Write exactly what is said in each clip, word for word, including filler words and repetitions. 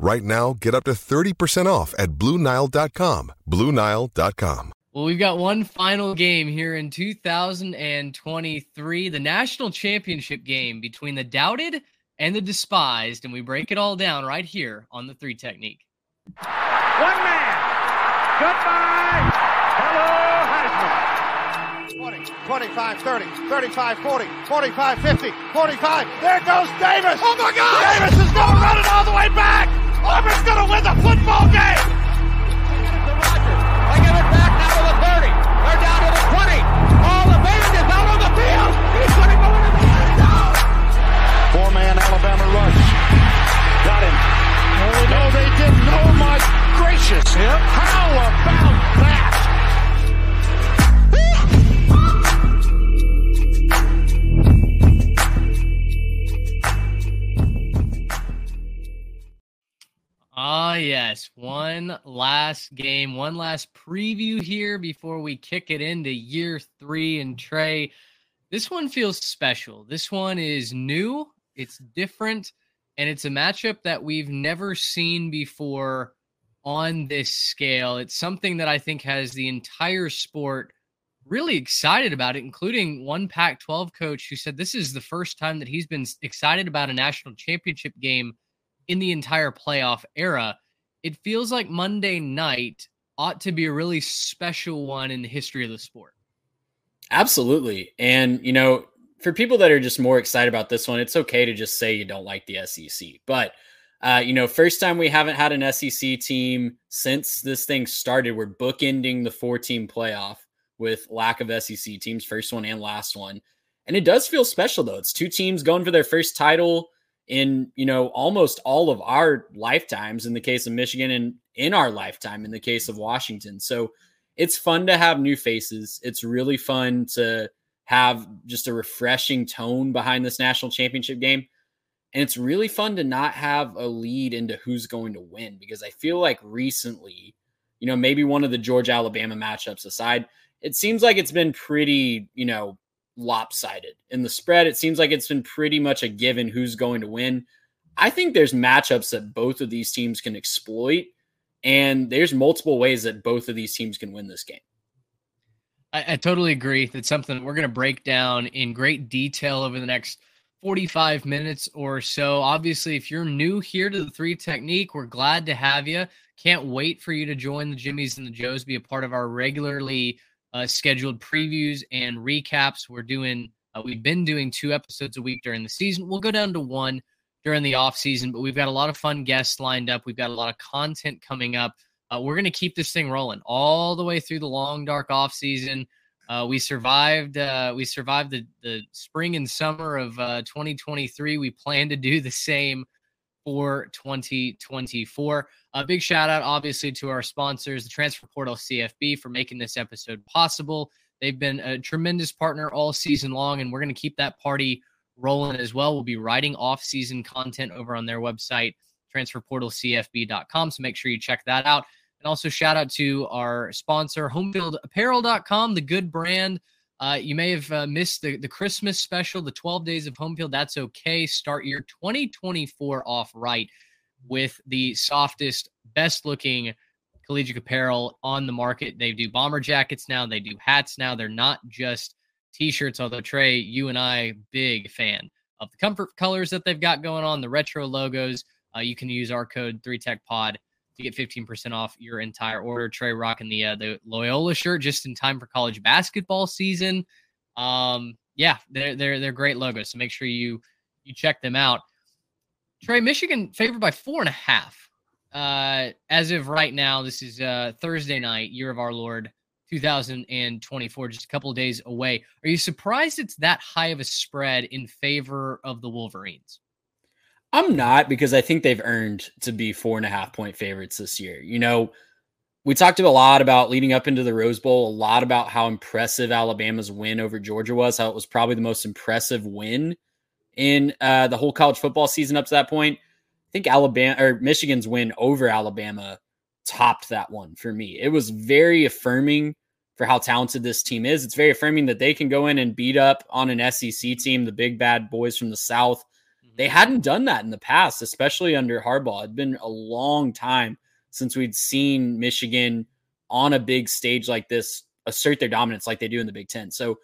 Right now, get up to thirty percent off at Blue Nile dot com. Blue Nile dot com. Well, we've got one final game here in two thousand twenty-three, the national championship game between the doubted and the despised, and we break it all down right here on The Three Technique. One man. Goodbye. Hello, Heisman. twenty, twenty-five, thirty, thirty-five, forty, forty-five, fifty, forty-five. There goes Davis. Oh, my God. Davis is going to run it all the way back. Auburn's going to win the football game. They give it to Rodgers. They give it back now to the thirty. They're down to the twenty. All the base is out on the field. He's going to go into the end zone. Four-man Alabama rush. Got him. Oh, no, they didn't. Oh, my gracious. Yep. How about that? Ah, yes. One last game, one last preview here before we kick it into year three. And Trey, this one feels special. This one is new, it's different, and it's a matchup that we've never seen before on this scale. It's something that I think has the entire sport really excited about it, including one Pac twelve coach who said this is the first time that he's been excited about a national championship game in the entire playoff era. It feels like Monday night ought to be a really special one in the history of the sport. Absolutely. And, you know, for people that are just more excited about this one, it's okay to just say you don't like the S E C. But, uh, you know, first time we haven't had an S E C team since this thing started. We're bookending the four-team playoff with lack of S E C teams, first one and last one. And it does feel special, though. It's two teams going for their first title in, you know, almost all of our lifetimes in the case of Michigan, and in our lifetime in the case of Washington. So it's fun to have new faces. It's really fun to have just a refreshing tone behind this national championship game. And it's really fun to not have a lead into who's going to win, because I feel like recently, you know, maybe one of the Georgia-Alabama matchups aside, it seems like it's been pretty, you know, lopsided in the spread. It seems like it's been pretty much a given who's going to win. I think there's matchups that both of these teams can exploit, and there's multiple ways that both of these teams can win this game. I, I totally agree. That's something we're going to break down in great detail over the next forty-five minutes or so. Obviously, if you're new here to The Three Technique, we're glad to have you. Can't wait for you to join the Jimmies and the Joes, be a part of our regularly Uh, scheduled previews and recaps. We're doing, uh, we've been doing two episodes a week during the season. We'll go down to one during the off season, but we've got a lot of fun guests lined up. We've got a lot of content coming up. Uh, we're going to keep this thing rolling all the way through the long, dark off season. Uh, we survived, uh, we survived the, the spring and summer of uh, twenty twenty-three. We plan to do the same for twenty twenty-four. A big shout out, obviously, to our sponsors, the Transfer Portal C F B, for making this episode possible. They've been a tremendous partner all season long, and we're going to keep that party rolling as well. We'll be writing off-season content over on their website, transfer portal c f b dot com, so make sure you check that out. And also shout out to our sponsor, home field apparel dot com, the good brand. Uh, you may have uh, missed the, the Christmas special, the twelve days of Homefield. That's okay. Start your twenty twenty-four off right with the softest, best-looking collegiate apparel on the market. They do bomber jackets now. They do hats now. They're not just T-shirts, although, Trey, you and I, big fan of the comfort colors that they've got going on, the retro logos. Uh, you can use our code ThreeTechPod to get fifteen percent off your entire order. Trey rocking the, uh, the Loyola shirt just in time for college basketball season. Um, yeah, they're they're they're great logos. So make sure you you check them out. Trey, Michigan favored by four and a half. Uh, as of right now, this is uh, Thursday night, year of our Lord, two thousand twenty-four, just a couple of days away. Are you surprised it's that high of a spread in favor of the Wolverines? I'm not, because I think they've earned to be four and a half point favorites this year. You know, we talked a lot about leading up into the Rose Bowl, a lot about how impressive Alabama's win over Georgia was, how it was probably the most impressive win in uh, the whole college football season up to that point. I think Alabama or Michigan's win over Alabama topped that one for me. It was very affirming for how talented this team is. It's very affirming that they can go in and beat up on an S E C team, the big bad boys from the South. They hadn't done that in the past, especially under Harbaugh. It'd been a long time since we'd seen Michigan on a big stage like this assert their dominance like they do in the Big Ten. So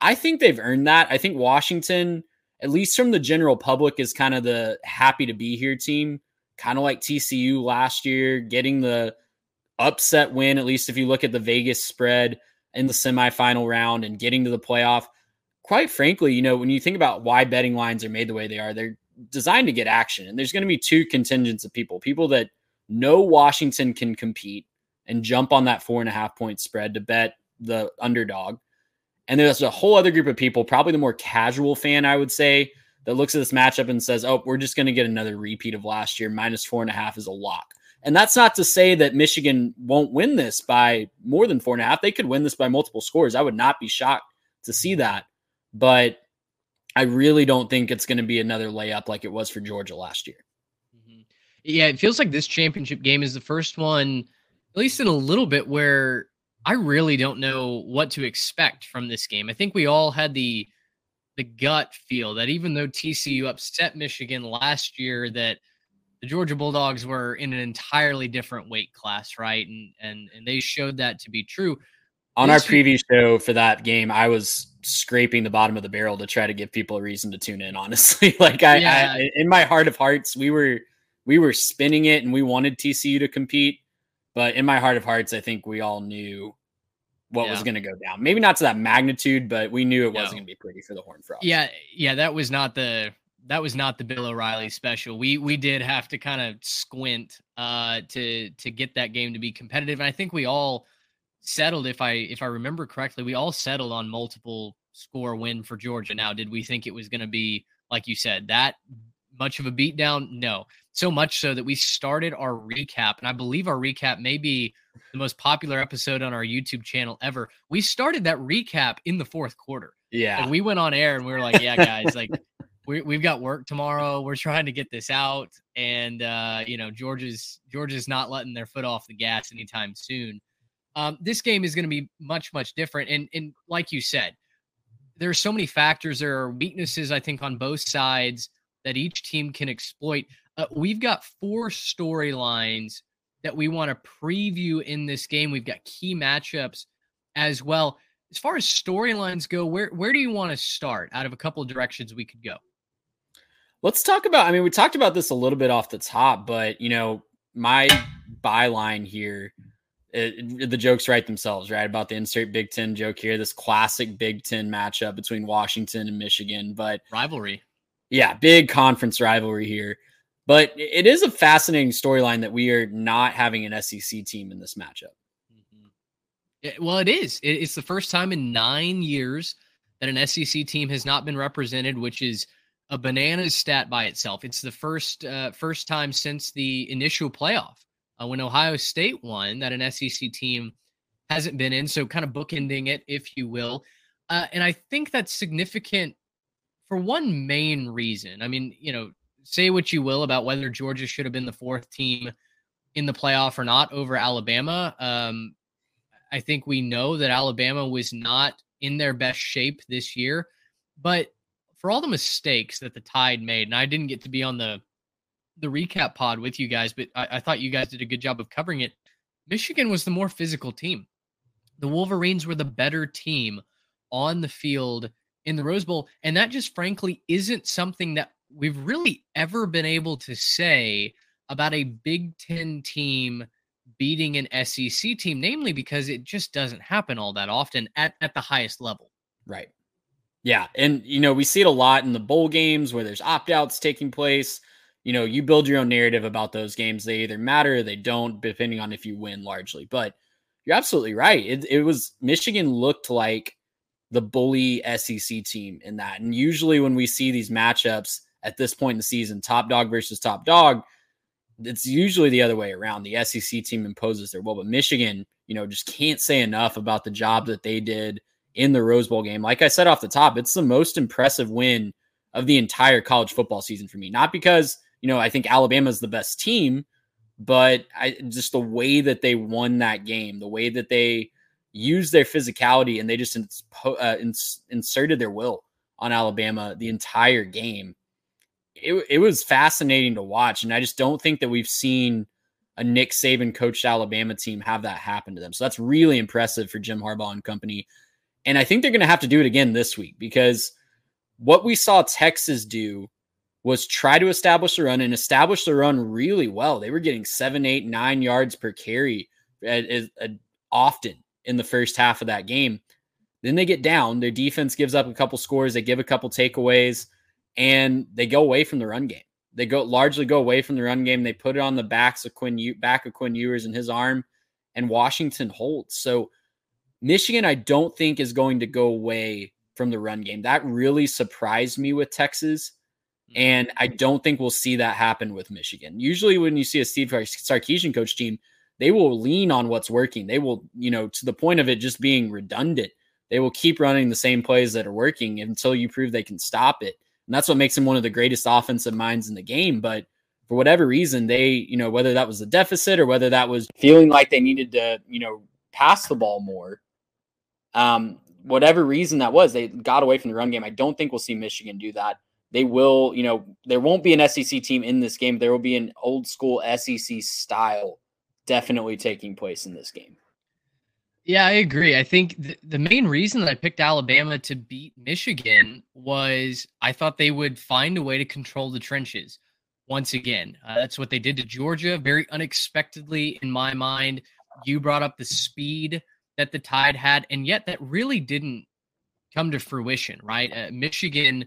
I think they've earned that. I think Washington, at least from the general public, is kind of the happy to be here team, kind of like T C U last year, getting the upset win, at least if you look at the Vegas spread in the semifinal round and getting to the playoff. Quite frankly, you know, when you think about why betting lines are made the way they are, they're designed to get action. And there's going to be two contingents of people, people that know Washington can compete and jump on that four and a half point spread to bet the underdog. And there's a whole other group of people, probably the more casual fan, I would say, that looks at this matchup and says, oh, we're just going to get another repeat of last year. Minus four and a half is a lock. And that's not to say that Michigan won't win this by more than four and a half. They could win this by multiple scores. I would not be shocked to see that. But I really don't think it's going to be another layup like it was for Georgia last year. Mm-hmm. Yeah, it feels like this championship game is the first one, at least in a little bit, where I really don't know what to expect from this game. I think we all had the the gut feel that even though T C U upset Michigan last year, that the Georgia Bulldogs were in an entirely different weight class, right? And and and they showed that to be true. On our preview show for that game, I was scraping the bottom of the barrel to try to give people a reason to tune in, honestly. Like I, yeah. I in my heart of hearts, we were we were spinning it and we wanted T C U to compete. But in my heart of hearts, I think we all knew what yeah. was going to go down. Maybe not to that magnitude, but we knew it no. wasn't going to be pretty for the Horned Frogs. Yeah, yeah, that was not the that was not the Bill O'Reilly special. We we did have to kind of squint uh to to get that game to be competitive. And I think we all settled, if I if I remember correctly, we all settled on multiple score win for Georgia. Now, did we think it was going to be, like you said, that much of a beatdown? No. So much so that we started our recap, and I believe our recap may be the most popular episode on our YouTube channel ever. We started that recap in the fourth quarter. Yeah. And we went on air and we were like, yeah, guys, like we we've got work tomorrow. We're trying to get this out. And uh, you know, Georgia's Georgia's not letting their foot off the gas anytime soon. Um, this game is going to be much, much different. And, and like you said, there are so many factors. There are weaknesses, I think, on both sides that each team can exploit. Uh, we've got four storylines that we want to preview in this game. We've got key matchups as well. As far as storylines go, where, where do you want to start out of a couple of directions we could go? Let's talk about, I mean, we talked about this a little bit off the top, but, you know, my byline here, It, the jokes write themselves, right? About the insert Big Ten joke here, this classic Big Ten matchup between Washington and Michigan. But rivalry. Yeah, big conference rivalry here. But it is a fascinating storyline that we are not having an S E C team in this matchup. Mm-hmm. It, well, it is. It, it's the first time in nine years that an S E C team has not been represented, which is a bananas stat by itself. It's the first uh, first time since the initial playoff, Uh, when Ohio State won, that an S E C team hasn't been in, so kind of bookending it, if you will. Uh, and I think that's significant for one main reason. I mean, you know, say what you will about whether Georgia should have been the fourth team in the playoff or not over Alabama. Um, I think we know that Alabama was not in their best shape this year. But for all the mistakes that the Tide made, and I didn't get to be on the the recap pod with you guys, but I, I thought you guys did a good job of covering it. Michigan was the more physical team. The Wolverines were the better team on the field in the Rose Bowl. And that just frankly isn't something that we've really ever been able to say about a Big Ten team beating an S E C team, namely because it just doesn't happen all that often at, at the highest level. Right. Yeah. And, you know, we see it a lot in the bowl games where there's opt-outs taking place. You know, you build your own narrative about those games. They either matter or they don't, depending on if you win largely. But you're absolutely right. It, it was Michigan looked like the bully S E C team in that. And usually when we see these matchups at this point in the season, top dog versus top dog, it's usually the other way around. The S E C team imposes their will, but Michigan, you know, just can't say enough about the job that they did in the Rose Bowl game. Like I said off the top, it's the most impressive win of the entire college football season for me. Not because, you know, I think Alabama's the best team, but I just the way that they won that game, the way that they used their physicality and they just ins- uh, ins- inserted their will on Alabama the entire game. It, it was fascinating to watch. And I just don't think that we've seen a Nick Saban coached Alabama team have that happen to them. So that's really impressive for Jim Harbaugh and company. And I think they're going to have to do it again this week, because what we saw Texas do was try to establish the run and establish the run really well. They were getting seven, eight, nine yards per carry at, at, at often in the first half of that game. Then they get down. Their defense gives up a couple scores. They give a couple takeaways. And they go away from the run game. They go largely go away from the run game. They put it on the backs of Quinn, back of Quinn Ewers and his arm, and Washington holds. So Michigan, I don't think, is going to go away from the run game. That really surprised me with Texas, and I don't think we'll see that happen with Michigan. Usually when you see a Steve Sarkisian coach team, they will lean on what's working. They will, you know, to the point of it just being redundant, they will keep running the same plays that are working until you prove they can stop it. And that's what makes him one of the greatest offensive minds in the game. But for whatever reason, they, you know, whether that was a deficit or whether that was feeling like they needed to, you know, pass the ball more, um, whatever reason that was, they got away from the run game. I don't think we'll see Michigan do that. They will, you know, there won't be an S E C team in this game. There will be an old school S E C style definitely taking place in this game. Yeah, I agree. I think th- the main reason that I picked Alabama to beat Michigan was I thought they would find a way to control the trenches once again. Uh, that's what they did to Georgia, very unexpectedly in my mind. You brought up the speed that the Tide had, and yet that really didn't come to fruition, right? Uh, Michigan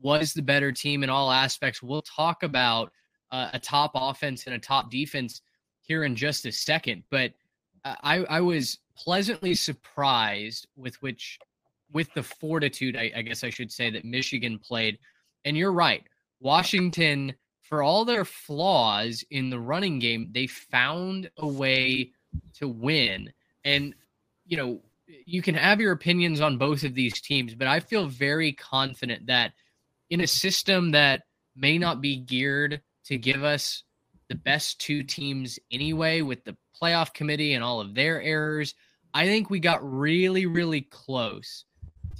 was the better team in all aspects. We'll talk about uh, a top offense and a top defense here in just a second, but uh, I, I was... pleasantly surprised with which, with the fortitude, I, I guess I should say, that Michigan played. And you're right. Washington, for all their flaws in the running game, they found a way to win. And, you know, you can have your opinions on both of these teams, but I feel very confident that in a system that may not be geared to give us the best two teams anyway, with the playoff committee and all of their errors, I think we got really, really close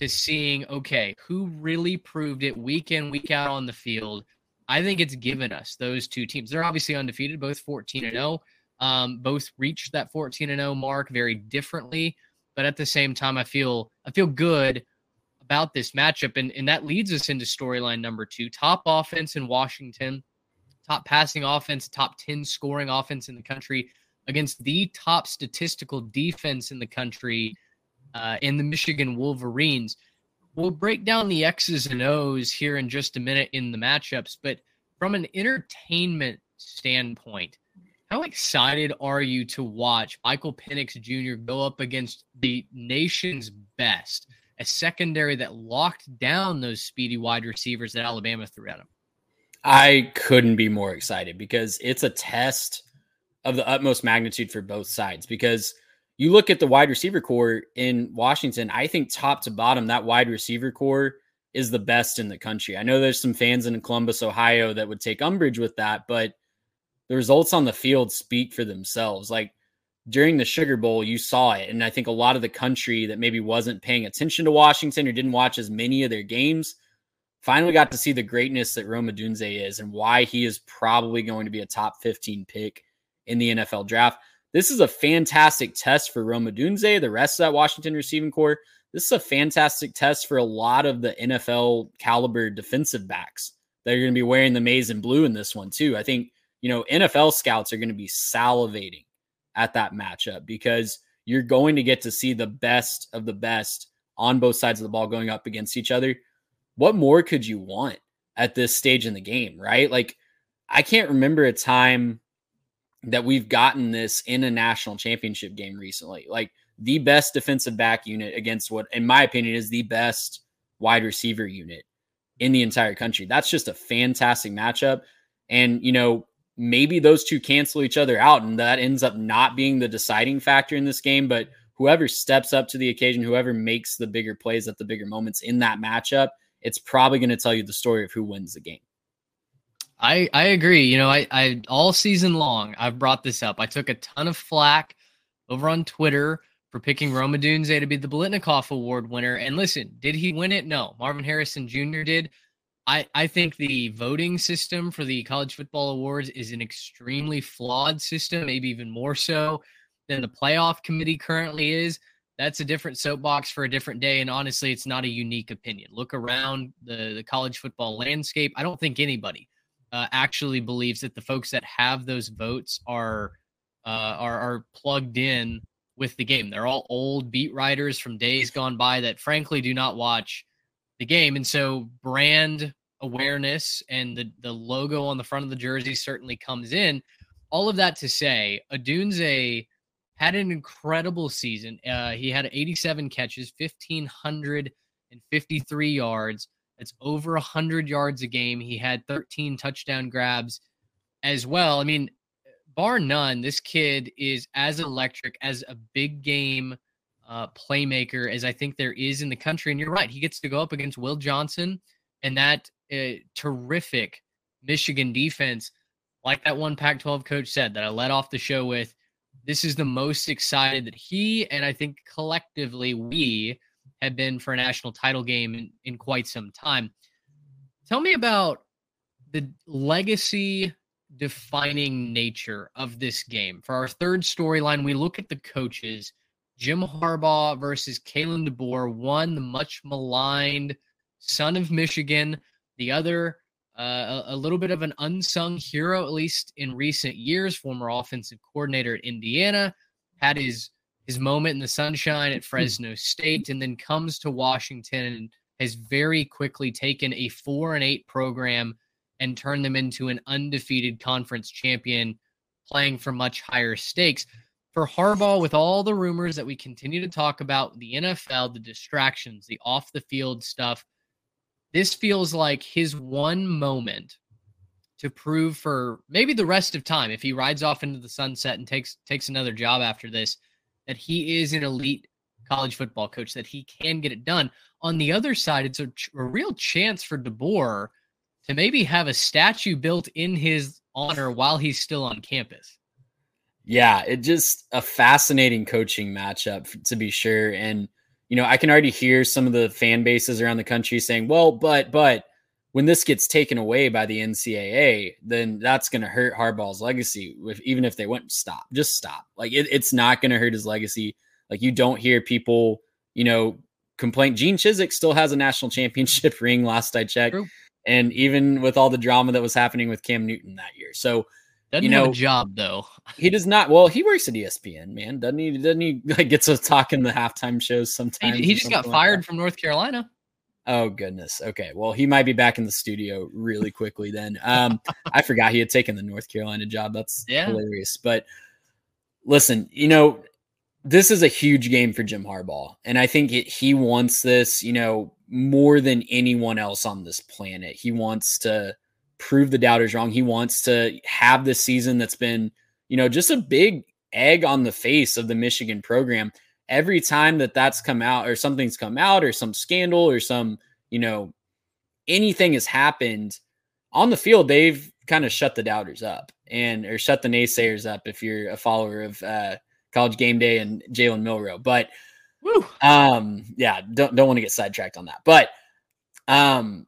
to seeing, okay, who really proved it week in, week out on the field. I think it's given us those two teams. They're obviously undefeated, both fourteen and oh. Um, both reached that fourteen and oh mark very differently. But at the same time, I feel I feel good about this matchup. And, and that leads us into storyline number two. Top offense in Washington, top passing offense, top ten scoring offense in the country, against the top statistical defense in the country uh, in the Michigan Wolverines. We'll break down the X's and O's here in just a minute in the matchups, but from an entertainment standpoint, how excited are you to watch Michael Penix Junior go up against the nation's best, a secondary that locked down those speedy wide receivers that Alabama threw at him? I couldn't be more excited, because it's a test of the utmost magnitude for both sides, because you look at the wide receiver core in Washington, I think top to bottom, that wide receiver core is the best in the country. I know there's some fans in Columbus, Ohio that would take umbrage with that, but the results on the field speak for themselves. Like during the Sugar Bowl, you saw it. And I think a lot of the country that maybe wasn't paying attention to Washington or didn't watch as many of their games finally got to see the greatness that Rome Odunze is and why he is probably going to be a top fifteen pick in the N F L draft. This is a fantastic test for Rome Odunze, the rest of that Washington receiving core. This is a fantastic test for a lot of the N F L caliber defensive backs that are going to be wearing the maize and blue in this one too. I think, you know, N F L scouts are going to be salivating at that matchup, because you're going to get to see the best of the best on both sides of the ball going up against each other. What more could you want at this stage in the game, right? Like, I can't remember a time that we've gotten this in a national championship game recently. Like, the best defensive back unit against what, in my opinion, is the best wide receiver unit in the entire country. That's just a fantastic matchup. And, you know, maybe those two cancel each other out and that ends up not being the deciding factor in this game. But whoever steps up to the occasion, whoever makes the bigger plays at the bigger moments in that matchup, it's probably going to tell you the story of who wins the game. I, I agree. You know, I, I all season long, I've brought this up. I took a ton of flack over on Twitter for picking Rome Odunze to be the Biletnikoff Award winner. And listen, did he win it? No. Marvin Harrison Junior did. I, I think the voting system for the college football awards is an extremely flawed system, maybe even more so than the playoff committee currently is. That's a different soapbox for a different day. And honestly, it's not a unique opinion. Look around the, the college football landscape. I don't think anybody uh, actually believes that the folks that have those votes are, uh, are, are plugged in with the game. They're all old beat writers from days gone by that frankly do not watch the game. And so brand awareness and the, the logo on the front of the jersey certainly comes in. All of that to say, Odunze had an incredible season. Uh, he had eighty-seven catches, one thousand five hundred fifty-three yards. That's over one hundred yards a game. He had thirteen touchdown grabs as well. I mean, bar none, this kid is as electric as a big game uh, playmaker as I think there is in the country. And you're right. He gets to go up against Will Johnson and that uh, terrific Michigan defense. Like that one Pac twelve coach said that I led off the show with, this is the most excited that he and I think collectively we have been for a national title game in, in quite some time. Tell me about the legacy-defining nature of this game. For our third storyline, we look at the coaches. Jim Harbaugh versus Kalen DeBoer, one the much-maligned son of Michigan, the other Uh, a, a little bit of an unsung hero, at least in recent years, former offensive coordinator at Indiana, had his his moment in the sunshine at Fresno State, and then comes to Washington and has very quickly taken a four and eight program and turned them into an undefeated conference champion, playing for much higher stakes. For Harbaugh, with all the rumors that we continue to talk about, the N F L, the distractions, the off-the-field stuff, this feels like his one moment to prove for maybe the rest of time, if he rides off into the sunset and takes takes another job after this, that he is an elite college football coach, that he can get it done. On the other side, it's a, a real chance for DeBoer to maybe have a statue built in his honor while he's still on campus. Yeah, it just a fascinating coaching matchup, to be sure. And you know, I can already hear some of the fan bases around the country saying, well, but, but when this gets taken away by the N C double A, then that's going to hurt Harbaugh's legacy. If, even if they wouldn't stop, just stop. Like it, it's not going to hurt his legacy. Like you don't hear people, you know, complain. Gene Chizik still has a national championship ring last I checked. True. And even with all the drama that was happening with Cam Newton that year. So, Doesn't you know, have a job though. He does not. Well, he works at E S P N, man. Doesn't he? Doesn't he like get to talk in the halftime shows sometimes? He, he just got fired like from North Carolina. Oh goodness. Okay. Well, he might be back in the studio really quickly then. Um, I forgot he had taken the North Carolina job. That's yeah. hilarious. But listen, you know, this is a huge game for Jim Harbaugh, and I think it, he wants this, you know, more than anyone else on this planet. He wants to prove the doubters wrong. He wants to have this season that's been, you know, just a big egg on the face of the Michigan program. Every time that that's come out or something's come out or some scandal or some, you know, anything has happened on the field, they've kind of shut the doubters up and, or shut the naysayers up. If you're a follower of uh, College Game Day and Jalen Milroe, but woo, um, yeah, don't, don't want to get sidetracked on that. But um,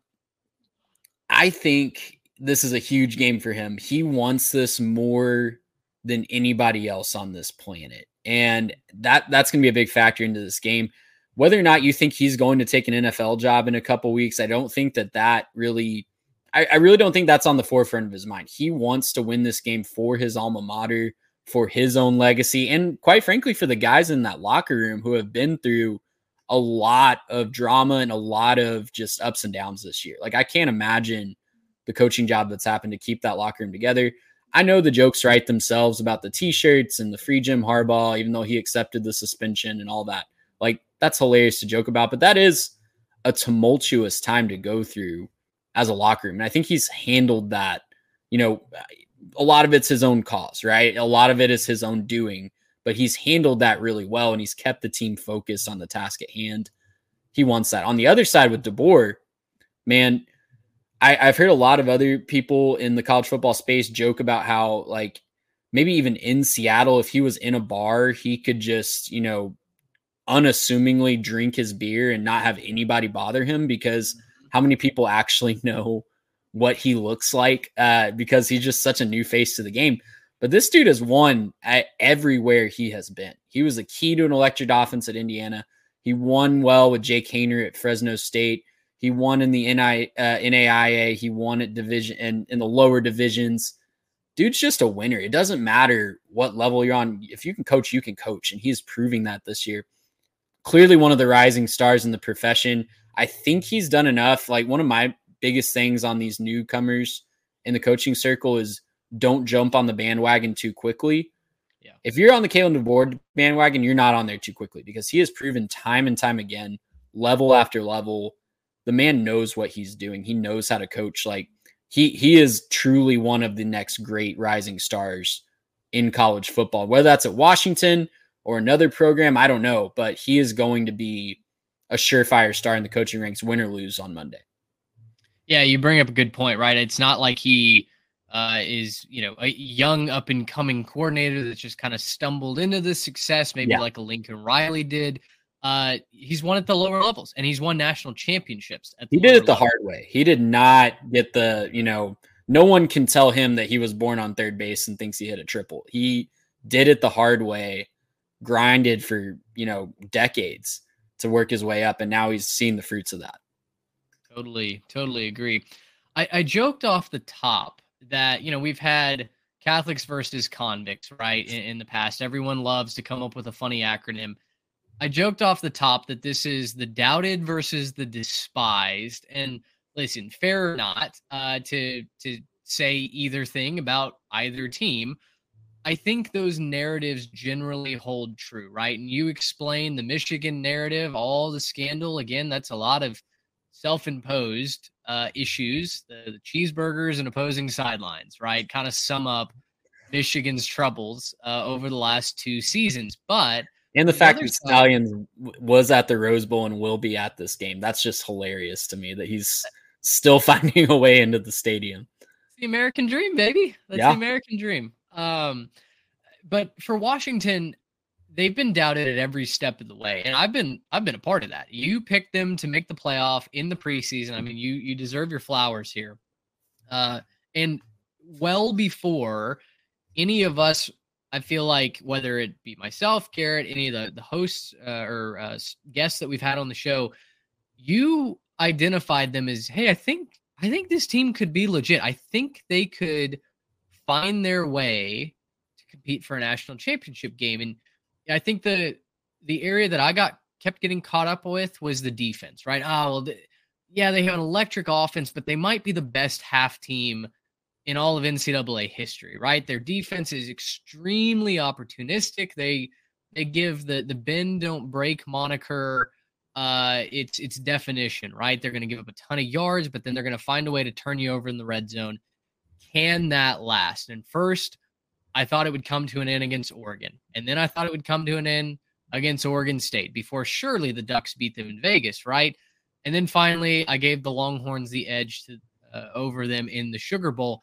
I think this is a huge game for him. He wants this more than anybody else on this planet. And that that's going to be a big factor into this game. Whether or not you think he's going to take an N F L job in a couple weeks, I don't think that that really, I, I really don't think that's on the forefront of his mind. He wants to win this game for his alma mater, for his own legacy, and quite frankly, for the guys in that locker room who have been through a lot of drama and a lot of just ups and downs this year. Like, I can't imagine the coaching job that's happened to keep that locker room together. I know the jokes write themselves about the t-shirts and the free Jim Harbaugh, even though he accepted the suspension and all that. Like, that's hilarious to joke about, but that is a tumultuous time to go through as a locker room. And I think he's handled that, you know, a lot of it's his own cause, right? A lot of it is his own doing, but he's handled that really well. And he's kept the team focused on the task at hand. He wants that. On the other side with DeBoer, man, I, I've heard a lot of other people in the college football space joke about how, like, maybe even in Seattle, if he was in a bar, he could just, you know, unassumingly drink his beer and not have anybody bother him, because how many people actually know what he looks like, uh, because he's just such a new face to the game. But this dude has won at everywhere he has been. He was a key to an electric offense at Indiana. He won well with Jake Hayner at Fresno State. He won in the N A I A. He won at division and in the lower divisions. Dude's just a winner. It doesn't matter what level you're on. If you can coach, you can coach. And he's proving that this year. Clearly one of the rising stars in the profession. I think he's done enough. Like, one of my biggest things on these newcomers in the coaching circle is don't jump on the bandwagon too quickly. Yeah. If you're on the Kalen DeBoer bandwagon, you're not on there too quickly, because he has proven time and time again, level after level, the man knows what he's doing. He knows how to coach. Like, he, he is truly one of the next great rising stars in college football, whether that's at Washington or another program, I don't know, but he is going to be a surefire star in the coaching ranks, win or lose on Monday. Yeah, you bring up a good point, right? It's not like he uh, is, you know, a young up and coming coordinator that's just kind of stumbled into this success, maybe yeah. like a Lincoln Riley did. Uh, he's won at the lower levels, and he's won national championships. At the he did it the level. hard way. He did not get the, you know, no one can tell him that he was born on third base and thinks he hit a triple. He did it the hard way, grinded for, you know, decades to work his way up. And now he's seen the fruits of that. Totally, totally agree. I, I joked off the top that, you know, we've had Catholics versus convicts, right, in, in the past. Everyone loves to come up with a funny acronym. I joked off the top that this is the doubted versus the despised. And listen, fair or not, uh, to, to say either thing about either team, I think those narratives generally hold true, right? And you explain the Michigan narrative, all the scandal. Again, that's a lot of self-imposed uh, issues, the, the cheeseburgers and opposing sidelines, right? Kind of sum up Michigan's troubles uh, over the last two seasons, but and the, the fact that Stallions w- was at the Rose Bowl and will be at this game. That's just hilarious to me that he's still finding a way into the stadium. It's the American dream, baby. That's yeah. the American dream. Um, but for Washington, they've been doubted at every step of the way. And I've been, I've been a part of that. You picked them to make the playoff in the preseason. I mean, you, you deserve your flowers here. Uh, and well before any of us, I feel like, whether it be myself, Garrett, any of the, the hosts uh, or uh, guests that we've had on the show, you identified them as, hey, I think, I think this team could be legit. I think they could find their way to compete for a national championship game. And I think the the area that I got kept getting caught up with was the defense, right? Oh, well, th- yeah, they have an electric offense, but they might be the best half team in all of N C double A history, right? Their defense is extremely opportunistic. They they give the the bend don't break moniker uh, its its definition, right? They're going to give up a ton of yards, but then they're going to find a way to turn you over in the red zone. Can that last? And first, I thought it would come to an end against Oregon. And then I thought it would come to an end against Oregon State before surely the Ducks beat them in Vegas, right? And then finally, I gave the Longhorns the edge to, uh, over them in the Sugar Bowl.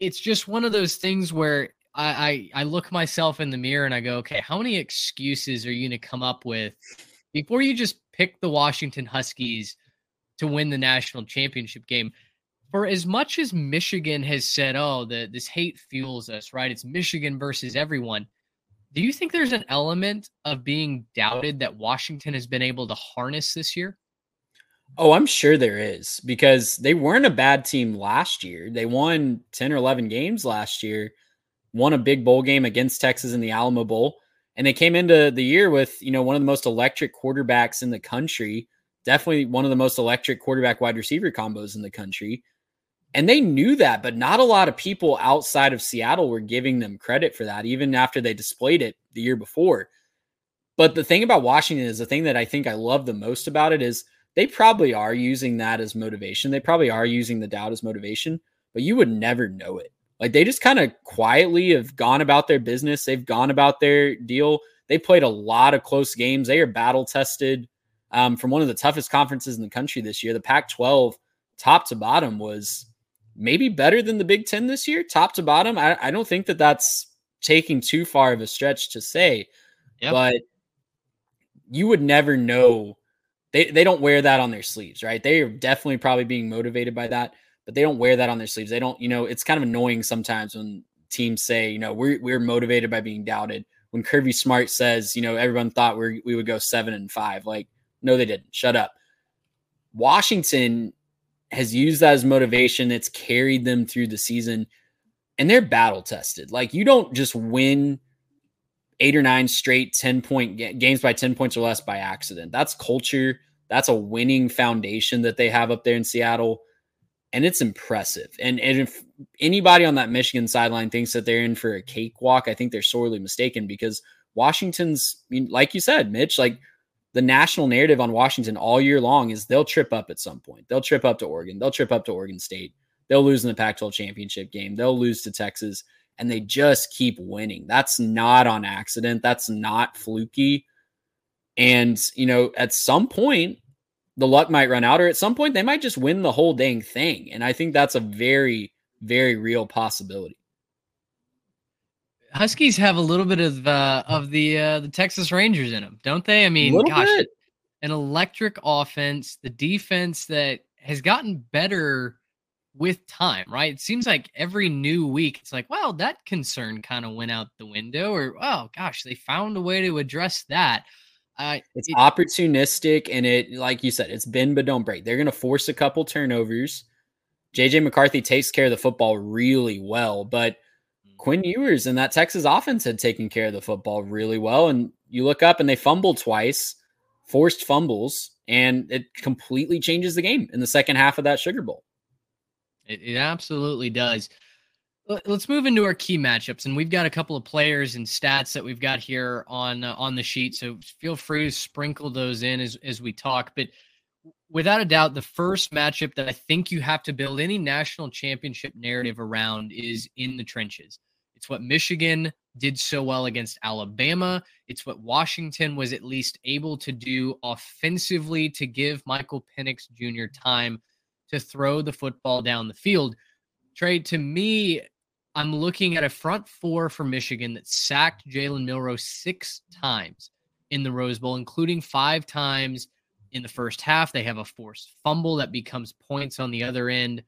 It's just one of those things where I, I, I look myself in the mirror and I go, okay, how many excuses are you going to come up with before you just pick the Washington Huskies to win the national championship game? For as much as Michigan has said, oh, the, this hate fuels us, right? It's Michigan versus everyone. Do you think there's an element of being doubted that Washington has been able to harness this year? Oh, I'm sure there is, because they weren't a bad team last year. They won ten or eleven games last year, won a big bowl game against Texas in the Alamo Bowl. And they came into the year with, you know, one of the most electric quarterbacks in the country, definitely one of the most electric quarterback wide receiver combos in the country. And they knew that, but not a lot of people outside of Seattle were giving them credit for that, even after they displayed it the year before. But the thing about Washington is the thing that I think I love the most about it is they probably are using that as motivation. They probably are using the doubt as motivation, but you would never know it. Like, they just kind of quietly have gone about their business. They've gone about their deal. They played a lot of close games. They are battle tested um, from one of the toughest conferences in the country this year. The Pac twelve, top to bottom, was maybe better than the Big Ten this year, top to bottom. I, I don't think that that's taking too far of a stretch to say, yep. But you would never know. They, they don't wear that on their sleeves, right? They are definitely probably being motivated by that. But they don't wear that on their sleeves. They don't, you know, it's kind of annoying sometimes when teams say, you know, we're, we're motivated by being doubted. When Kirby Smart says, you know, everyone thought we we would go seven and five. Like, no, they didn't. Shut up. Washington has used that as motivation. It's carried them through the season, and they're battle tested. Like, you don't just win eight or nine straight ten point ga- games by ten points or less by accident. That's culture. That's a winning foundation that they have up there in Seattle. And it's impressive. And, and if anybody on that Michigan sideline thinks that they're in for a cakewalk, I think they're sorely mistaken, because Washington's, I mean, like you said, Mitch, like the national narrative on Washington all year long is they'll trip up at some point. They'll trip up to Oregon. They'll trip up to Oregon State. They'll lose in the Pac twelve championship game. They'll lose to Texas. And they just keep winning. That's not on accident. That's not fluky. And, you know, at some point, the luck might run out, or at some point they might just win the whole dang thing. And I think that's a very, very real possibility. Huskies have a little bit of uh, of the uh, the Texas Rangers in them, don't they? I mean, gosh, bit. An electric offense, the defense that has gotten better with time, right? It seems like every new week it's like, well, that concern kind of went out the window, or, oh, gosh, they found a way to address that. Uh, it's it, opportunistic, and it, like you said, it's bend but don't break. They're going to force a couple turnovers. J J McCarthy takes care of the football really well, but Quinn Ewers and that Texas offense had taken care of the football really well. And you look up and they fumble twice, forced fumbles, and it completely changes the game in the second half of that Sugar Bowl. It, it absolutely does. Let's move into our key matchups, and we've got a couple of players and stats that we've got here on uh, on the sheet, so feel free to sprinkle those in as, as we talk. But without a doubt, the first matchup that I think you have to build any national championship narrative around is in the trenches. It's what Michigan did so well against Alabama. It's what Washington was at least able to do offensively to give Michael Penix Junior time to throw the football down the field. Trey, to me, I'm looking at a front four for Michigan that sacked Jalen Milroe six times in the Rose Bowl, including five times in the first half. They have a forced fumble that becomes points on the other end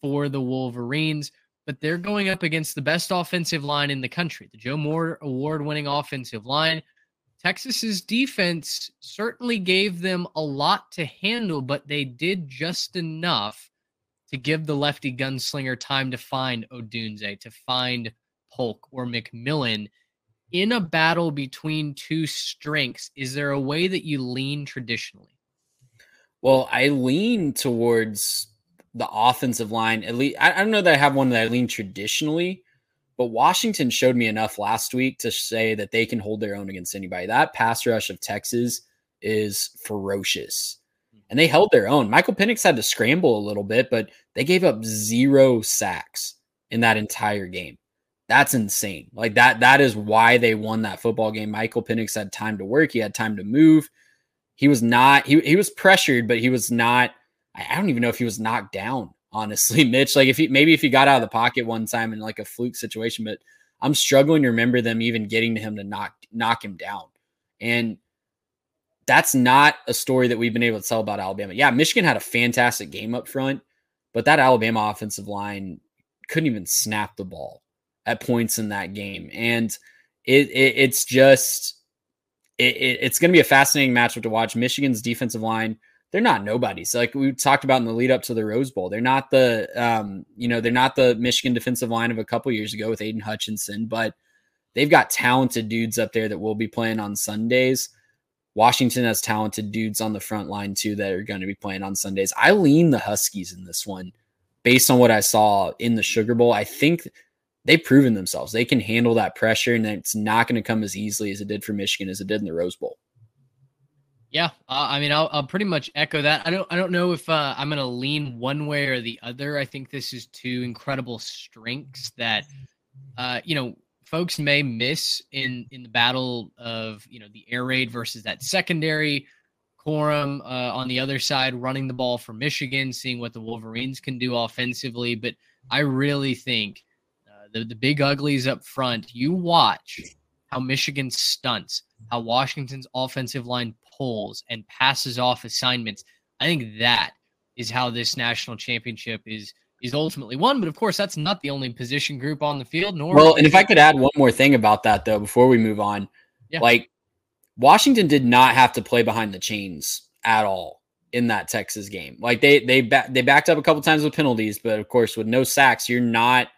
for the Wolverines, but they're going up against the best offensive line in the country, the Joe Moore award-winning offensive line. Texas's defense certainly gave them a lot to handle, but they did just enough to give the lefty gunslinger time to find Odunze, to find Polk or McMillan. In a battle between two strengths, is there a way that you lean traditionally? Well, I lean towards the offensive line. At least, I, I don't know that I have one that I lean traditionally, but Washington showed me enough last week to say that they can hold their own against anybody. That pass rush of Texas is ferocious. And they held their own. Michael Penix had to scramble a little bit, but they gave up zero sacks in that entire game. That's insane. Like that, that is why they won that football game. Michael Penix had time to work. He had time to move. He was not, he, he was pressured, but he was not, I don't even know if he was knocked down, honestly, Mitch. Like if he, maybe if he got out of the pocket one time in like a fluke situation, but I'm struggling to remember them even getting to him to knock, knock him down. And that's not a story that we've been able to tell about Alabama. Yeah, Michigan had a fantastic game up front, but that Alabama offensive line couldn't even snap the ball at points in that game. And it, it, it's just it, it, it's going to be a fascinating matchup to watch. Michigan's defensive line, they're not nobodies. Like we talked about in the lead up to the Rose Bowl, they're not the um, you know, they're not the Michigan defensive line of a couple years ago with Aiden Hutchinson, but They've got talented dudes up there that will be playing on Sundays. Washington has talented dudes on the front line too that are going to be playing on Sundays. I lean the Huskies in this one based on what I saw in the Sugar Bowl. I think they've proven themselves. They can handle that pressure, and it's not going to come as easily as it did for Michigan, as it did in the Rose Bowl. Yeah, uh, I mean, I'll, I'll pretty much echo that. I don't, I don't know if uh, I'm going to lean one way or the other. I think this is two incredible strengths that, uh, you know, folks may miss in in the battle of, you know, the air raid versus that secondary. Corum uh, on the other side, running the ball for Michigan, seeing what the Wolverines can do offensively. But I really think uh, the the big uglies up front. You watch how Michigan stunts, how Washington's offensive line pulls and passes off assignments. I think that is how this national championship is is ultimately won. But of course, that's not the only position group on the field. Nor well, and if I could add one more thing about that, though, before we move on, yeah. like Washington did not have to play behind the chains at all in that Texas game. Like they they ba- they backed up a couple times with penalties, but of course, with no sacks, you're not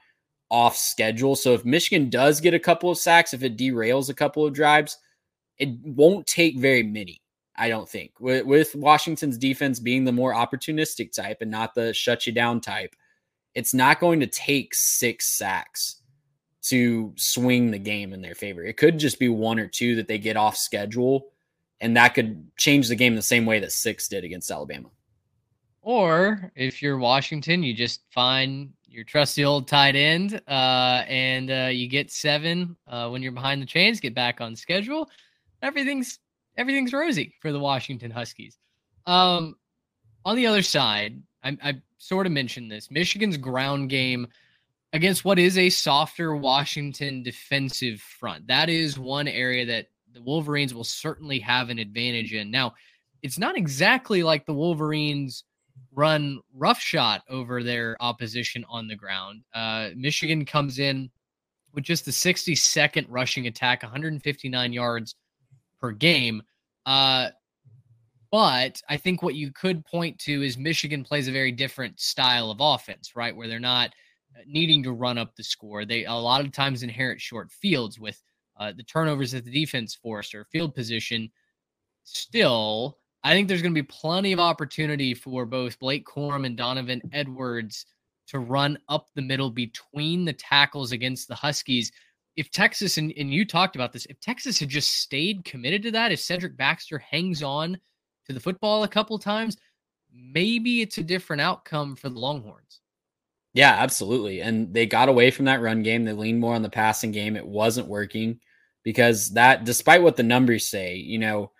off schedule. So if Michigan does get a couple of sacks, if it derails a couple of drives, it won't take very many, I don't think. With, with Washington's defense being the more opportunistic type and not the shut you down type, it's not going to take six sacks to swing the game in their favor. It could just be one or two that they get off schedule, and that could change the game the same way that six did against Alabama. Or if you're Washington, you just find your trusty old tight end, uh, and uh, you get seven uh, when you're behind the chains, get back on schedule. Everything's everything's rosy for the Washington Huskies. Um, on the other side, I, I sort of mentioned this. Michigan's ground game against what is a softer Washington defensive front. That is one area that the Wolverines will certainly have an advantage in. Now, it's not exactly like the Wolverines run roughshod over their opposition on the ground. Uh, Michigan comes in with just the sixty-second rushing attack, one hundred fifty-nine yards per game. Uh, but I think what you could point to is Michigan plays a very different style of offense, right? Where they're not needing to run up the score. They, a lot of times, inherit short fields with uh, the turnovers that the defense forced or field position. Still, I think there's going to be plenty of opportunity for both Blake Corum and Donovan Edwards to run up the middle between the tackles against the Huskies. If Texas, and, and you talked about this, if Texas had just stayed committed to that, if Cedric Baxter hangs on to the football a couple times, maybe it's a different outcome for the Longhorns. Yeah, absolutely. And they got away from that run game. They leaned more on the passing game. It wasn't working because that, despite what the numbers say, you know,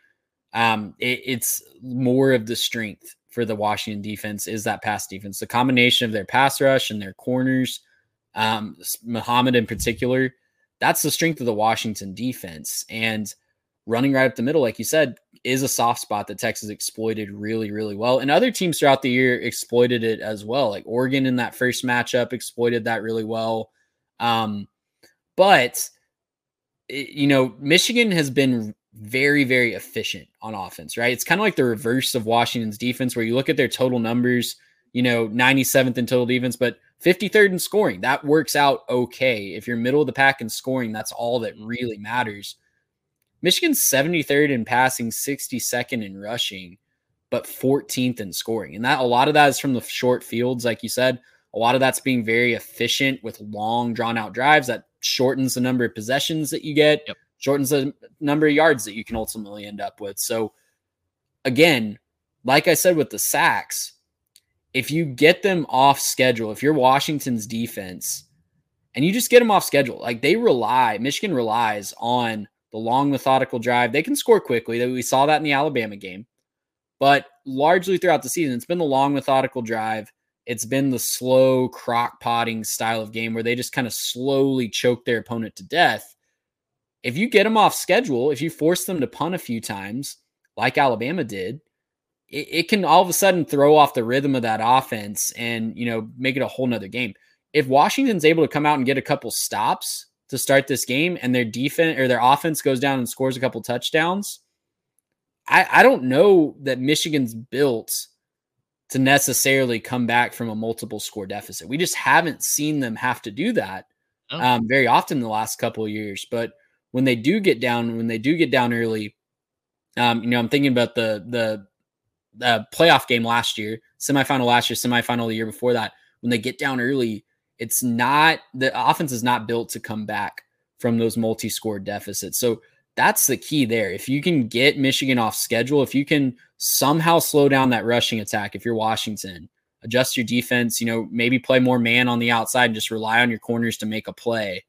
Um, it, it's more of the strength for the Washington defense is that pass defense. The combination of their pass rush and their corners, um, Muhammad in particular, that's the strength of the Washington defense. And running right up the middle, like you said, is a soft spot that Texas exploited really, really well. And other teams throughout the year exploited it as well. Like Oregon in that first matchup exploited that really well. Um, but, it, you know, Michigan has been very, very efficient on offense, right? It's kind of like the reverse of Washington's defense where you look at their total numbers, you know, ninety-seventh in total defense, but fifty-third in scoring. That works out okay. If you're middle of the pack in scoring, that's all that really matters. Michigan's seventy-third in passing, sixty-second in rushing, but fourteenth in scoring. And that a lot of that is from the short fields, like you said. A lot of that's being very efficient with long, drawn-out drives. That shortens the number of possessions that you get. Yep. Shortens the number of yards that you can ultimately end up with. So again, like I said, with the sacks, if you get them off schedule, if you're Washington's defense and you just get them off schedule, like they rely, Michigan relies on the long methodical drive. They can score quickly. We saw that in the Alabama game, but largely throughout the season, it's been the long methodical drive. It's been the slow crock potting style of game where they just kind of slowly choke their opponent to death. If you get them off schedule, if you force them to punt a few times, like Alabama did, it, it can all of a sudden throw off the rhythm of that offense and, you know, make it a whole nother game. If Washington's able to come out and get a couple stops to start this game and their defense or their offense goes down and scores a couple touchdowns, I, I don't know that Michigan's built to necessarily come back from a multiple score deficit. We just haven't seen them have to do that. oh. um, very often the last couple of years. But when they do get down, when they do get down early, um, you know, I'm thinking about the the the playoff game last year, semifinal last year, semifinal the year before that. When they get down early, it's not the offense is not built to come back from those multi-score deficits. So that's the key there. If you can get Michigan off schedule, if you can somehow slow down that rushing attack, if you're Washington, adjust your defense, you know, maybe play more man on the outside and just rely on your corners to make a play.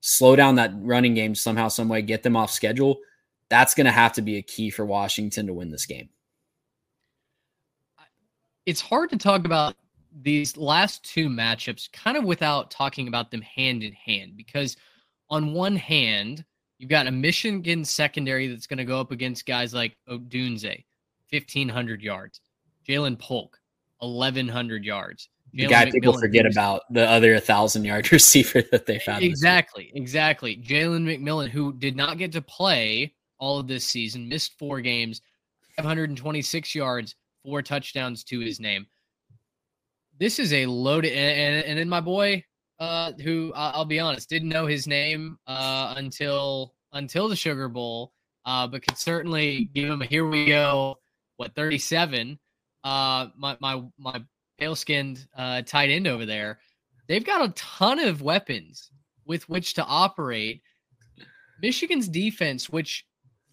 Slow down that running game somehow, some way, get them off schedule. That's going to have to be a key for Washington to win this game. It's hard to talk about these last two matchups kind of without talking about them hand in hand, because on one hand, you've got a Michigan secondary that's going to go up against guys like Odunze, fifteen hundred yards, Jalen Polk, eleven hundred yards. Jalen the guy McMillan, people forget about, the other one thousand-yard receiver that they found. Exactly, exactly. Jalen McMillan, who did not get to play all of this season, missed four games, five hundred twenty-six yards, four touchdowns to his name. This is a loaded – and and then my boy – Uh, who uh, I'll be honest, didn't know his name uh, until until the Sugar Bowl, uh, but could certainly give him a here we go. What thirty-seven? Uh, my my my pale-skinned uh, tight end over there. They've got a ton of weapons with which to operate. Michigan's defense, which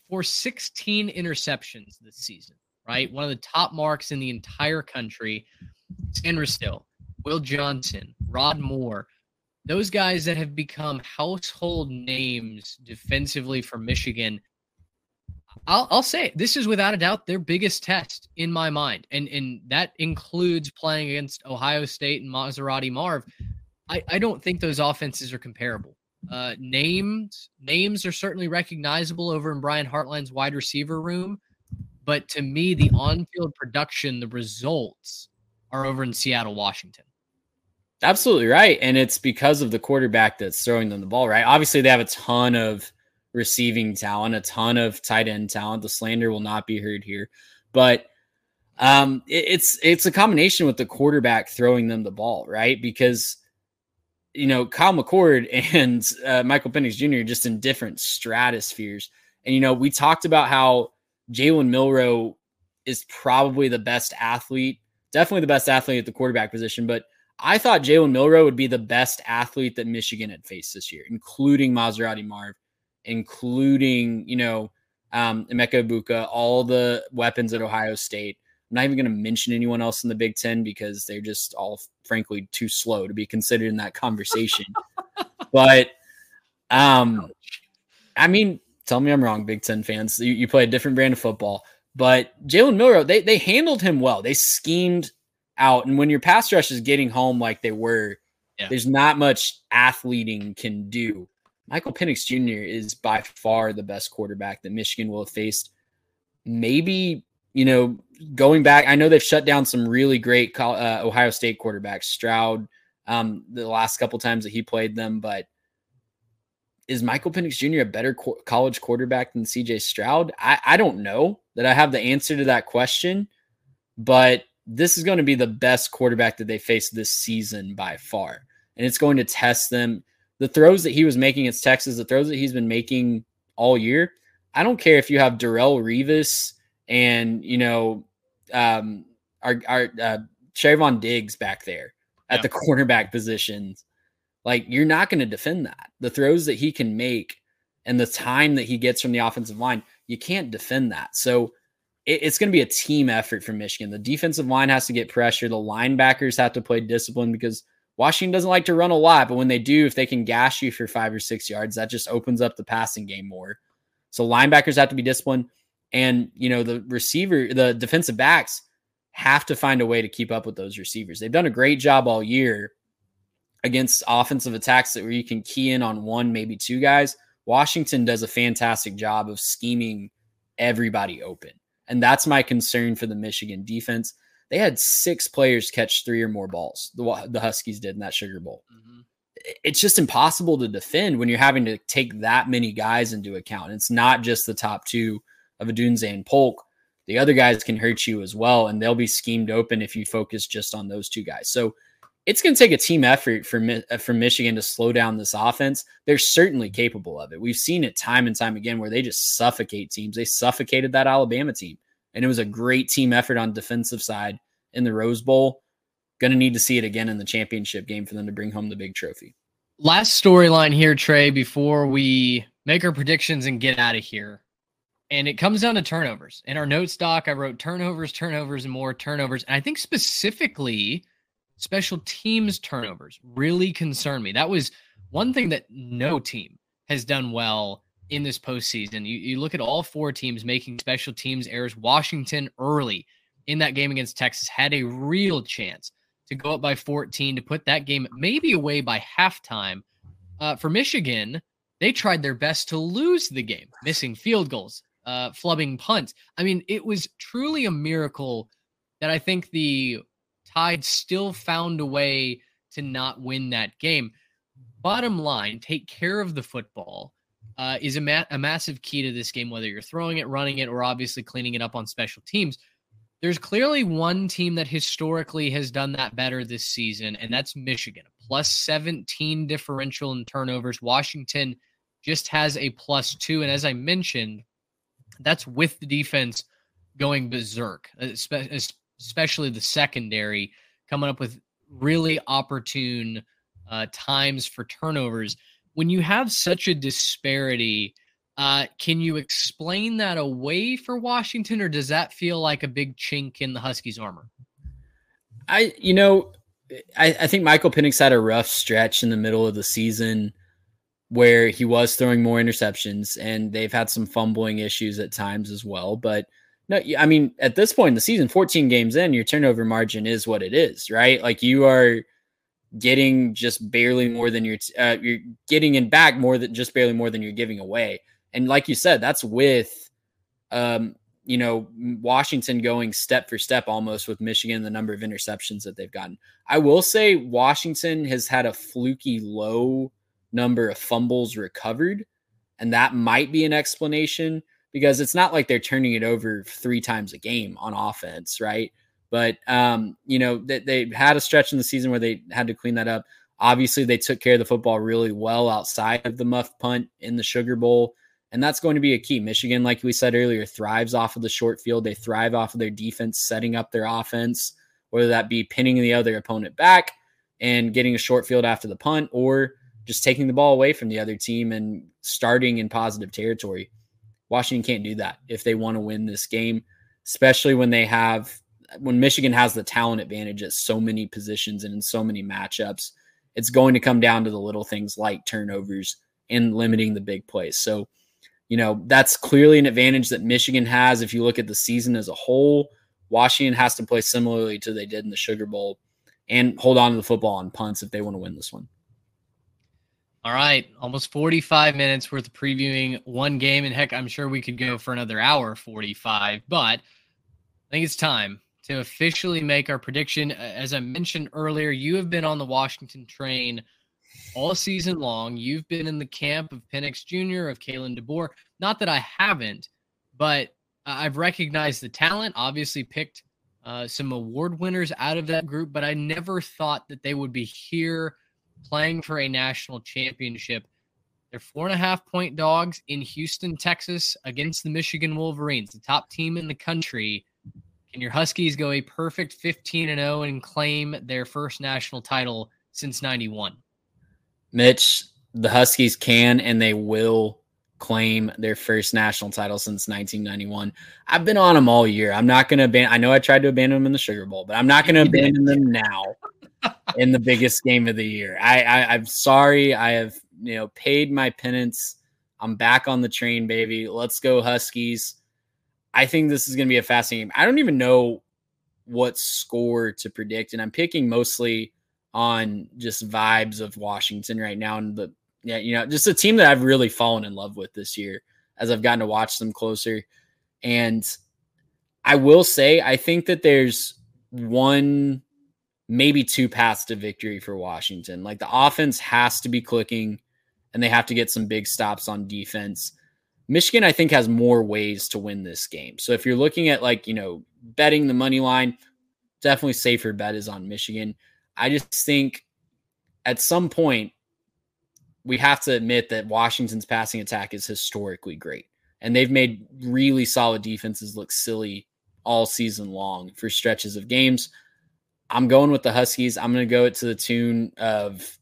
for sixteen interceptions this season, right, one of the top marks in the entire country. Sandra Still, Will Johnson, Rod Moore. Those guys that have become household names defensively for Michigan, I'll, I'll say it, this is without a doubt their biggest test in my mind, and and that includes playing against Ohio State and Maserati Marv. I, I don't think those offenses are comparable. Uh, names names are certainly recognizable over in Brian Hartline's wide receiver room, but to me, the on-field production, the results, are over in Seattle, Washington. Absolutely right. And it's because of the quarterback that's throwing them the ball, right? Obviously, they have a ton of receiving talent, a ton of tight end talent. The slander will not be heard here. But um, it, it's it's a combination with the quarterback throwing them the ball, right? Because, you know, Kyle McCord and uh, Michael Penix Junior are just in different stratospheres. And, you know, we talked about how Jalen Milroe is probably the best athlete, definitely the best athlete at the quarterback position, but I thought Jalen Milroe would be the best athlete that Michigan had faced this year, including Maserati Marv, including, you know, um, Emeka Ibuka, all the weapons at Ohio State. I'm not even going to mention anyone else in the Big Ten because they're just all, frankly, too slow to be considered in that conversation. But, um, I mean, tell me I'm wrong, Big Ten fans. You, you play a different brand of football. But Jalen Milroe, they they handled him well. They schemed out, and when your pass rush is getting home like they were, yeah. There's not much athleting can do. Michael Penix Junior is by far the best quarterback that Michigan will have faced. Maybe, you know, going back, I know they've shut down some really great uh, Ohio State quarterbacks, Stroud, um, the last couple times that he played them, but is Michael Penix Junior a better co- college quarterback than C J Stroud? I, I don't know that I have the answer to that question, but this is going to be the best quarterback that they face this season by far. And it's going to test them. The throws that he was making against Texas, the throws that he's been making all year. I don't care if you have Darrelle Revis and, you know, um, our, our, uh, Trayvon Diggs back there at yeah. the cornerback positions. Like, you're not going to defend that. The throws that he can make and the time that he gets from the offensive line, you can't defend that. So, it's going to be a team effort for Michigan. The defensive line has to get pressure. The linebackers have to play discipline because Washington doesn't like to run a lot, but when they do, if they can gash you for five or six yards, that just opens up the passing game more. So linebackers have to be disciplined, and, you know, the receiver, the defensive backs have to find a way to keep up with those receivers. They've done a great job all year against offensive attacks that where you can key in on one, maybe two guys. Washington does a fantastic job of scheming everybody open. And that's my concern for the Michigan defense. They had six players catch three or more balls. The, the Huskies did in that Sugar Bowl. Mm-hmm. It's just impossible to defend when you're having to take that many guys into account. It's not just the top two of Odunze and Polk. The other guys can hurt you as well, and they'll be schemed open if you focus just on those two guys. So it's going to take a team effort for, for Michigan to slow down this offense. They're certainly capable of it. We've seen it time and time again where they just suffocate teams. They suffocated that Alabama team, and it was a great team effort on defensive side in the Rose Bowl. Going to need to see it again in the championship game for them to bring home the big trophy. Last storyline here, Trey, before we make our predictions and get out of here. And it comes down to turnovers. In our notes doc, I wrote turnovers, turnovers, and more turnovers. And I think specifically special teams turnovers really concern me. That was one thing that no team has done well in this postseason. You, you look at all four teams making special teams errors. Washington early in that game against Texas had a real chance to go up by fourteen, to put that game maybe away by halftime. Uh, for Michigan, they tried their best to lose the game, missing field goals, uh, flubbing punts. I mean, it was truly a miracle that I think the Tide still found a way to not win that game. Bottom line, take care of the football uh, is a, ma- a massive key to this game, whether you're throwing it, running it, or obviously cleaning it up on special teams. There's clearly one team that historically has done that better this season, and that's Michigan. A plus seventeen differential in turnovers. Washington just has a plus two, and as I mentioned, that's with the defense going berserk, especially the secondary, coming up with really opportune uh, times for turnovers. When you have such a disparity, Uh, can you explain that away for Washington, or does that feel like a big chink in the Huskies' armor? I, you know, I, I think Michael Penix had a rough stretch in the middle of the season where he was throwing more interceptions, and they've had some fumbling issues at times as well. But no, I mean, at this point in the season, fourteen games in, your turnover margin is what it is, right? Like you are getting just barely more than you're, uh, you're getting in back more than just barely more than you're giving away. And like you said, that's with, um, you know, Washington going step for step almost with Michigan, the number of interceptions that they've gotten. I will say Washington has had a fluky low number of fumbles recovered, and that might be an explanation because it's not like they're turning it over three times a game on offense, right? But, um, you know, they, they had a stretch in the season where they had to clean that up. Obviously, they took care of the football really well outside of the muff punt in the Sugar Bowl. And that's going to be a key. Michigan, like we said earlier, thrives off of the short field. They thrive off of their defense, setting up their offense, whether that be pinning the other opponent back and getting a short field after the punt, or just taking the ball away from the other team and starting in positive territory. Washington can't do that if they want to win this game, especially when they have, when Michigan has the talent advantage at so many positions and in so many matchups. It's going to come down to the little things like turnovers and limiting the big plays. So, you know, that's clearly an advantage that Michigan has. If you look at the season as a whole, Washington has to play similarly to they did in the Sugar Bowl and hold on to the football on punts if they want to win this one. All right. Almost forty-five minutes worth of previewing one game. And heck, I'm sure we could go for another hour forty-five, but I think it's time to officially make our prediction. As I mentioned earlier, you have been on the Washington train all season long. You've been in the camp of Penix Junior, of Kalen DeBoer. Not that I haven't, but I've recognized the talent, obviously picked uh, some award winners out of that group, but I never thought that they would be here playing for a national championship. They're four and a half point dogs in Houston, Texas, against the Michigan Wolverines, the top team in the country. Can your Huskies go a perfect fifteen and oh and claim their first national title since ninety-one? Mitch, the Huskies can and they will claim their first national title since nineteen ninety-one. I've been on them all year. I'm not going to abandon. I know I tried to abandon them in the Sugar Bowl, but I'm not going to abandon them now in the biggest game of the year. I, I, I'm sorry. I have, you know, paid my penance. I'm back on the train, baby. Let's go Huskies. I think this is going to be a fascinating game. I don't even know what score to predict, and I'm picking mostly on just vibes of Washington right now. And the, yeah, you know, just a team that I've really fallen in love with this year as I've gotten to watch them closer. And I will say, I think that there's one, maybe two paths to victory for Washington. Like the offense has to be clicking and they have to get some big stops on defense. Michigan, I think, has more ways to win this game. So if you're looking at like, you know, betting the money line, definitely safer bet is on Michigan. I just think at some point we have to admit that Washington's passing attack is historically great, and they've made really solid defenses look silly all season long for stretches of games. I'm going with the Huskies. I'm going to go it to the tune of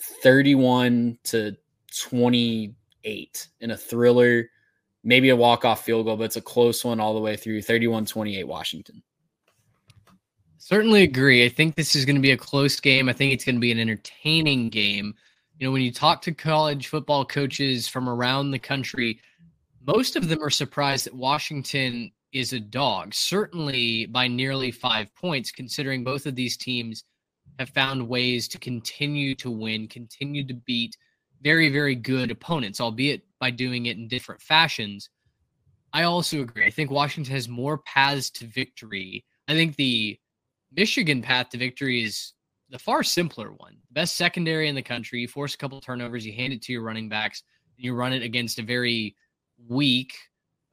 thirty-one to twenty-eight in a thriller, maybe a walk-off field goal, but it's a close one all the way through. thirty-one twenty-eight Washington. Certainly agree. I think this is going to be a close game. I think it's going to be an entertaining game. You know, when you talk to college football coaches from around the country, most of them are surprised that Washington is a dog, certainly by nearly five points, considering both of these teams have found ways to continue to win, continue to beat very, very good opponents, albeit by doing it in different fashions. I also agree. I think Washington has more paths to victory. I think the Michigan path to victory is the far simpler one. Best secondary in the country. You force a couple turnovers, you hand it to your running backs, you run it against a very weak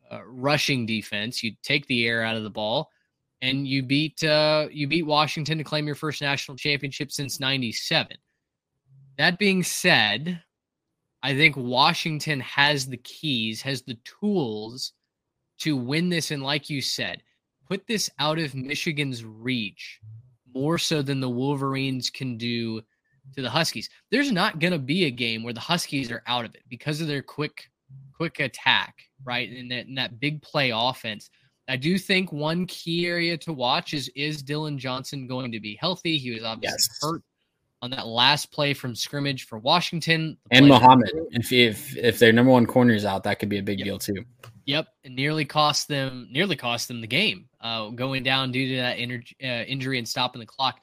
uh, rushing defense. You take the air out of the ball, and you beat uh, you beat Washington to claim your first national championship since ninety-seven. That being said, I think Washington has the keys, has the tools to win this. And like you said, put this out of Michigan's reach more so than the Wolverines can do to the Huskies. There's not going to be a game where the Huskies are out of it because of their quick, quick attack, right? And that, and that big play offense. I do think one key area to watch is, is Dylan Johnson going to be healthy? He was obviously yes. hurt on that last play from scrimmage for Washington. And Muhammad, if, if if their number one corner is out, that could be a big yep. deal too. Yep, and nearly cost them nearly cost them the game, uh, going down due to that energy, uh, injury and stopping the clock.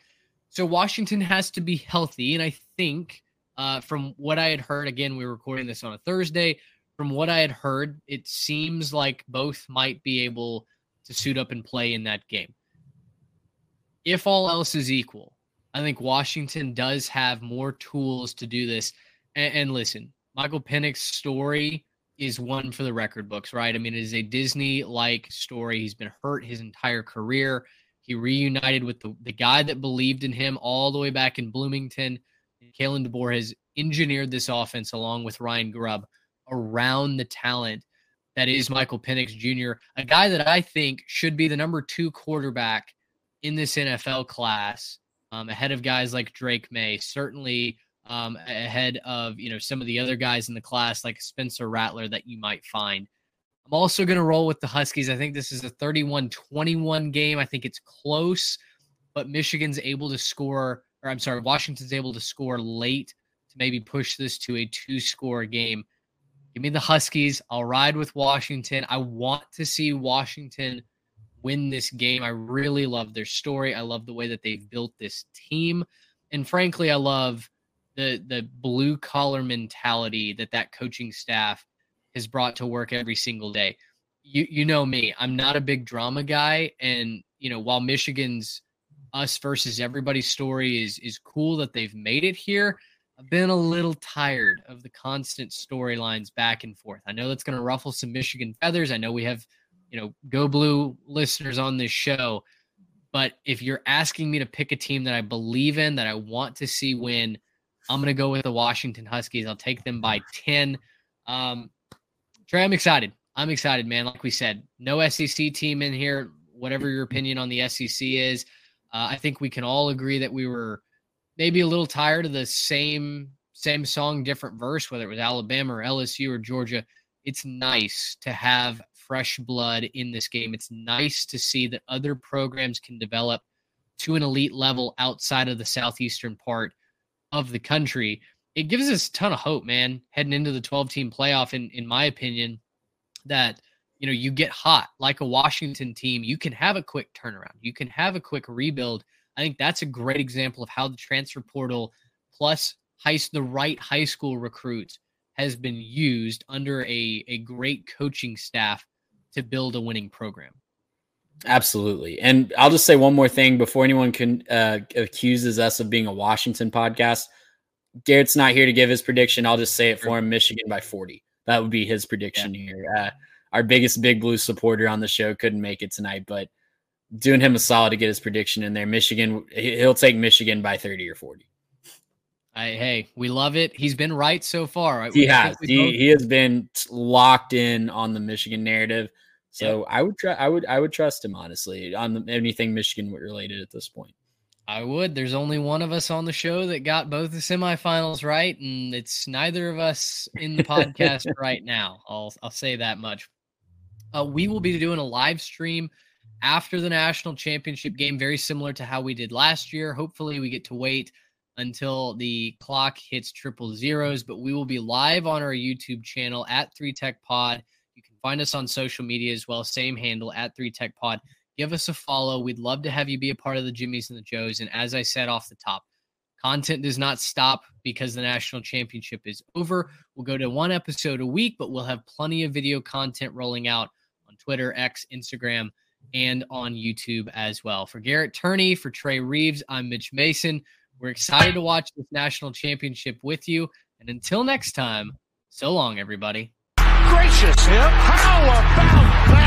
So Washington has to be healthy, and I think uh, from what I had heard, again, we were recording this on a Thursday, from what I had heard, it seems like both might be able to suit up and play in that game. If all else is equal, I think Washington does have more tools to do this. And, and listen, Michael Penix's story is one for the record books, right? I mean, it is a Disney-like story. He's been hurt his entire career. He reunited with the, the guy that believed in him all the way back in Bloomington. Kalen DeBoer has engineered this offense along with Ryan Grubb around the talent that is Michael Penix Junior, a guy that I think should be the number two quarterback in this N F L class. Um, ahead of guys like Drake May, certainly um, ahead of, you know, some of the other guys in the class like Spencer Rattler that you might find. I'm also going to roll with the Huskies. I think this is a thirty-one twenty-one game. I think it's close, but Michigan's able to score, or I'm sorry, Washington's able to score late to maybe push this to a two-score game. Give me the Huskies. I'll ride with Washington. I want to see Washington win this game. I really love their story. I love the way that they've built this team. And frankly, I love the the blue collar mentality that that coaching staff has brought to work every single day. You you know me, I'm not a big drama guy. And, you know, while Michigan's us versus everybody story is, is cool that they've made it here, I've been a little tired of the constant storylines back and forth. I know that's going to ruffle some Michigan feathers. I know we have, you know, Go Blue listeners on this show. But if you're asking me to pick a team that I believe in, that I want to see win, I'm going to go with the Washington Huskies. I'll take them by ten. Um, Trey, I'm excited. I'm excited, man. Like we said, no S E C team in here, whatever your opinion on the S E C is. Uh, I think we can all agree that we were maybe a little tired of the same, same song, different verse, whether it was Alabama or L S U or Georgia. It's nice to have fresh blood in this game. It's nice to see that other programs can develop to an elite level outside of the southeastern part of the country. It gives us a ton of hope, man, heading into the twelve-team playoff, in, in my opinion, that, you know, you get hot like a Washington team. You can have a quick turnaround. You can have a quick rebuild. I think that's a great example of how the transfer portal plus high, the right high school recruits has been used under a, a great coaching staff to build a winning program. Absolutely. And I'll just say one more thing before anyone can uh, accuses us of being a Washington podcast. Garrett's not here to give his prediction. I'll just say it for him. Michigan by forty. That would be his prediction yeah. here. Uh, our biggest Big Blue supporter on the show couldn't make it tonight, but doing him a solid to get his prediction in there. Michigan, he'll take Michigan by thirty or forty. I, hey, we love it. He's been right so far. Right? He has. He, he has been locked in on the Michigan narrative. So yeah. I would try. I would. I would trust him honestly on the, anything Michigan related at this point. I would. There's only one of us on the show that got both the semifinals right, and it's neither of us in the podcast right now. I'll I'll say that much. Uh, we will be doing a live stream after the national championship game, very similar to how we did last year. Hopefully, we get to wait until the clock hits triple zeros, but we will be live on our YouTube channel at three tech pod. You can find us on social media as well. Same handle at three tech pod. Give us a follow. We'd love to have you be a part of the Jimmies and the Joes. And as I said off the top, content does not stop because the national championship is over. We'll go to one episode a week, but we'll have plenty of video content rolling out on Twitter, X, Instagram, and on YouTube as well. For Garrett Turney, for Trey Reeves, I'm Mitch Mason. We're excited to watch this national championship with you. And until next time, so long, everybody. Gracious, how about that?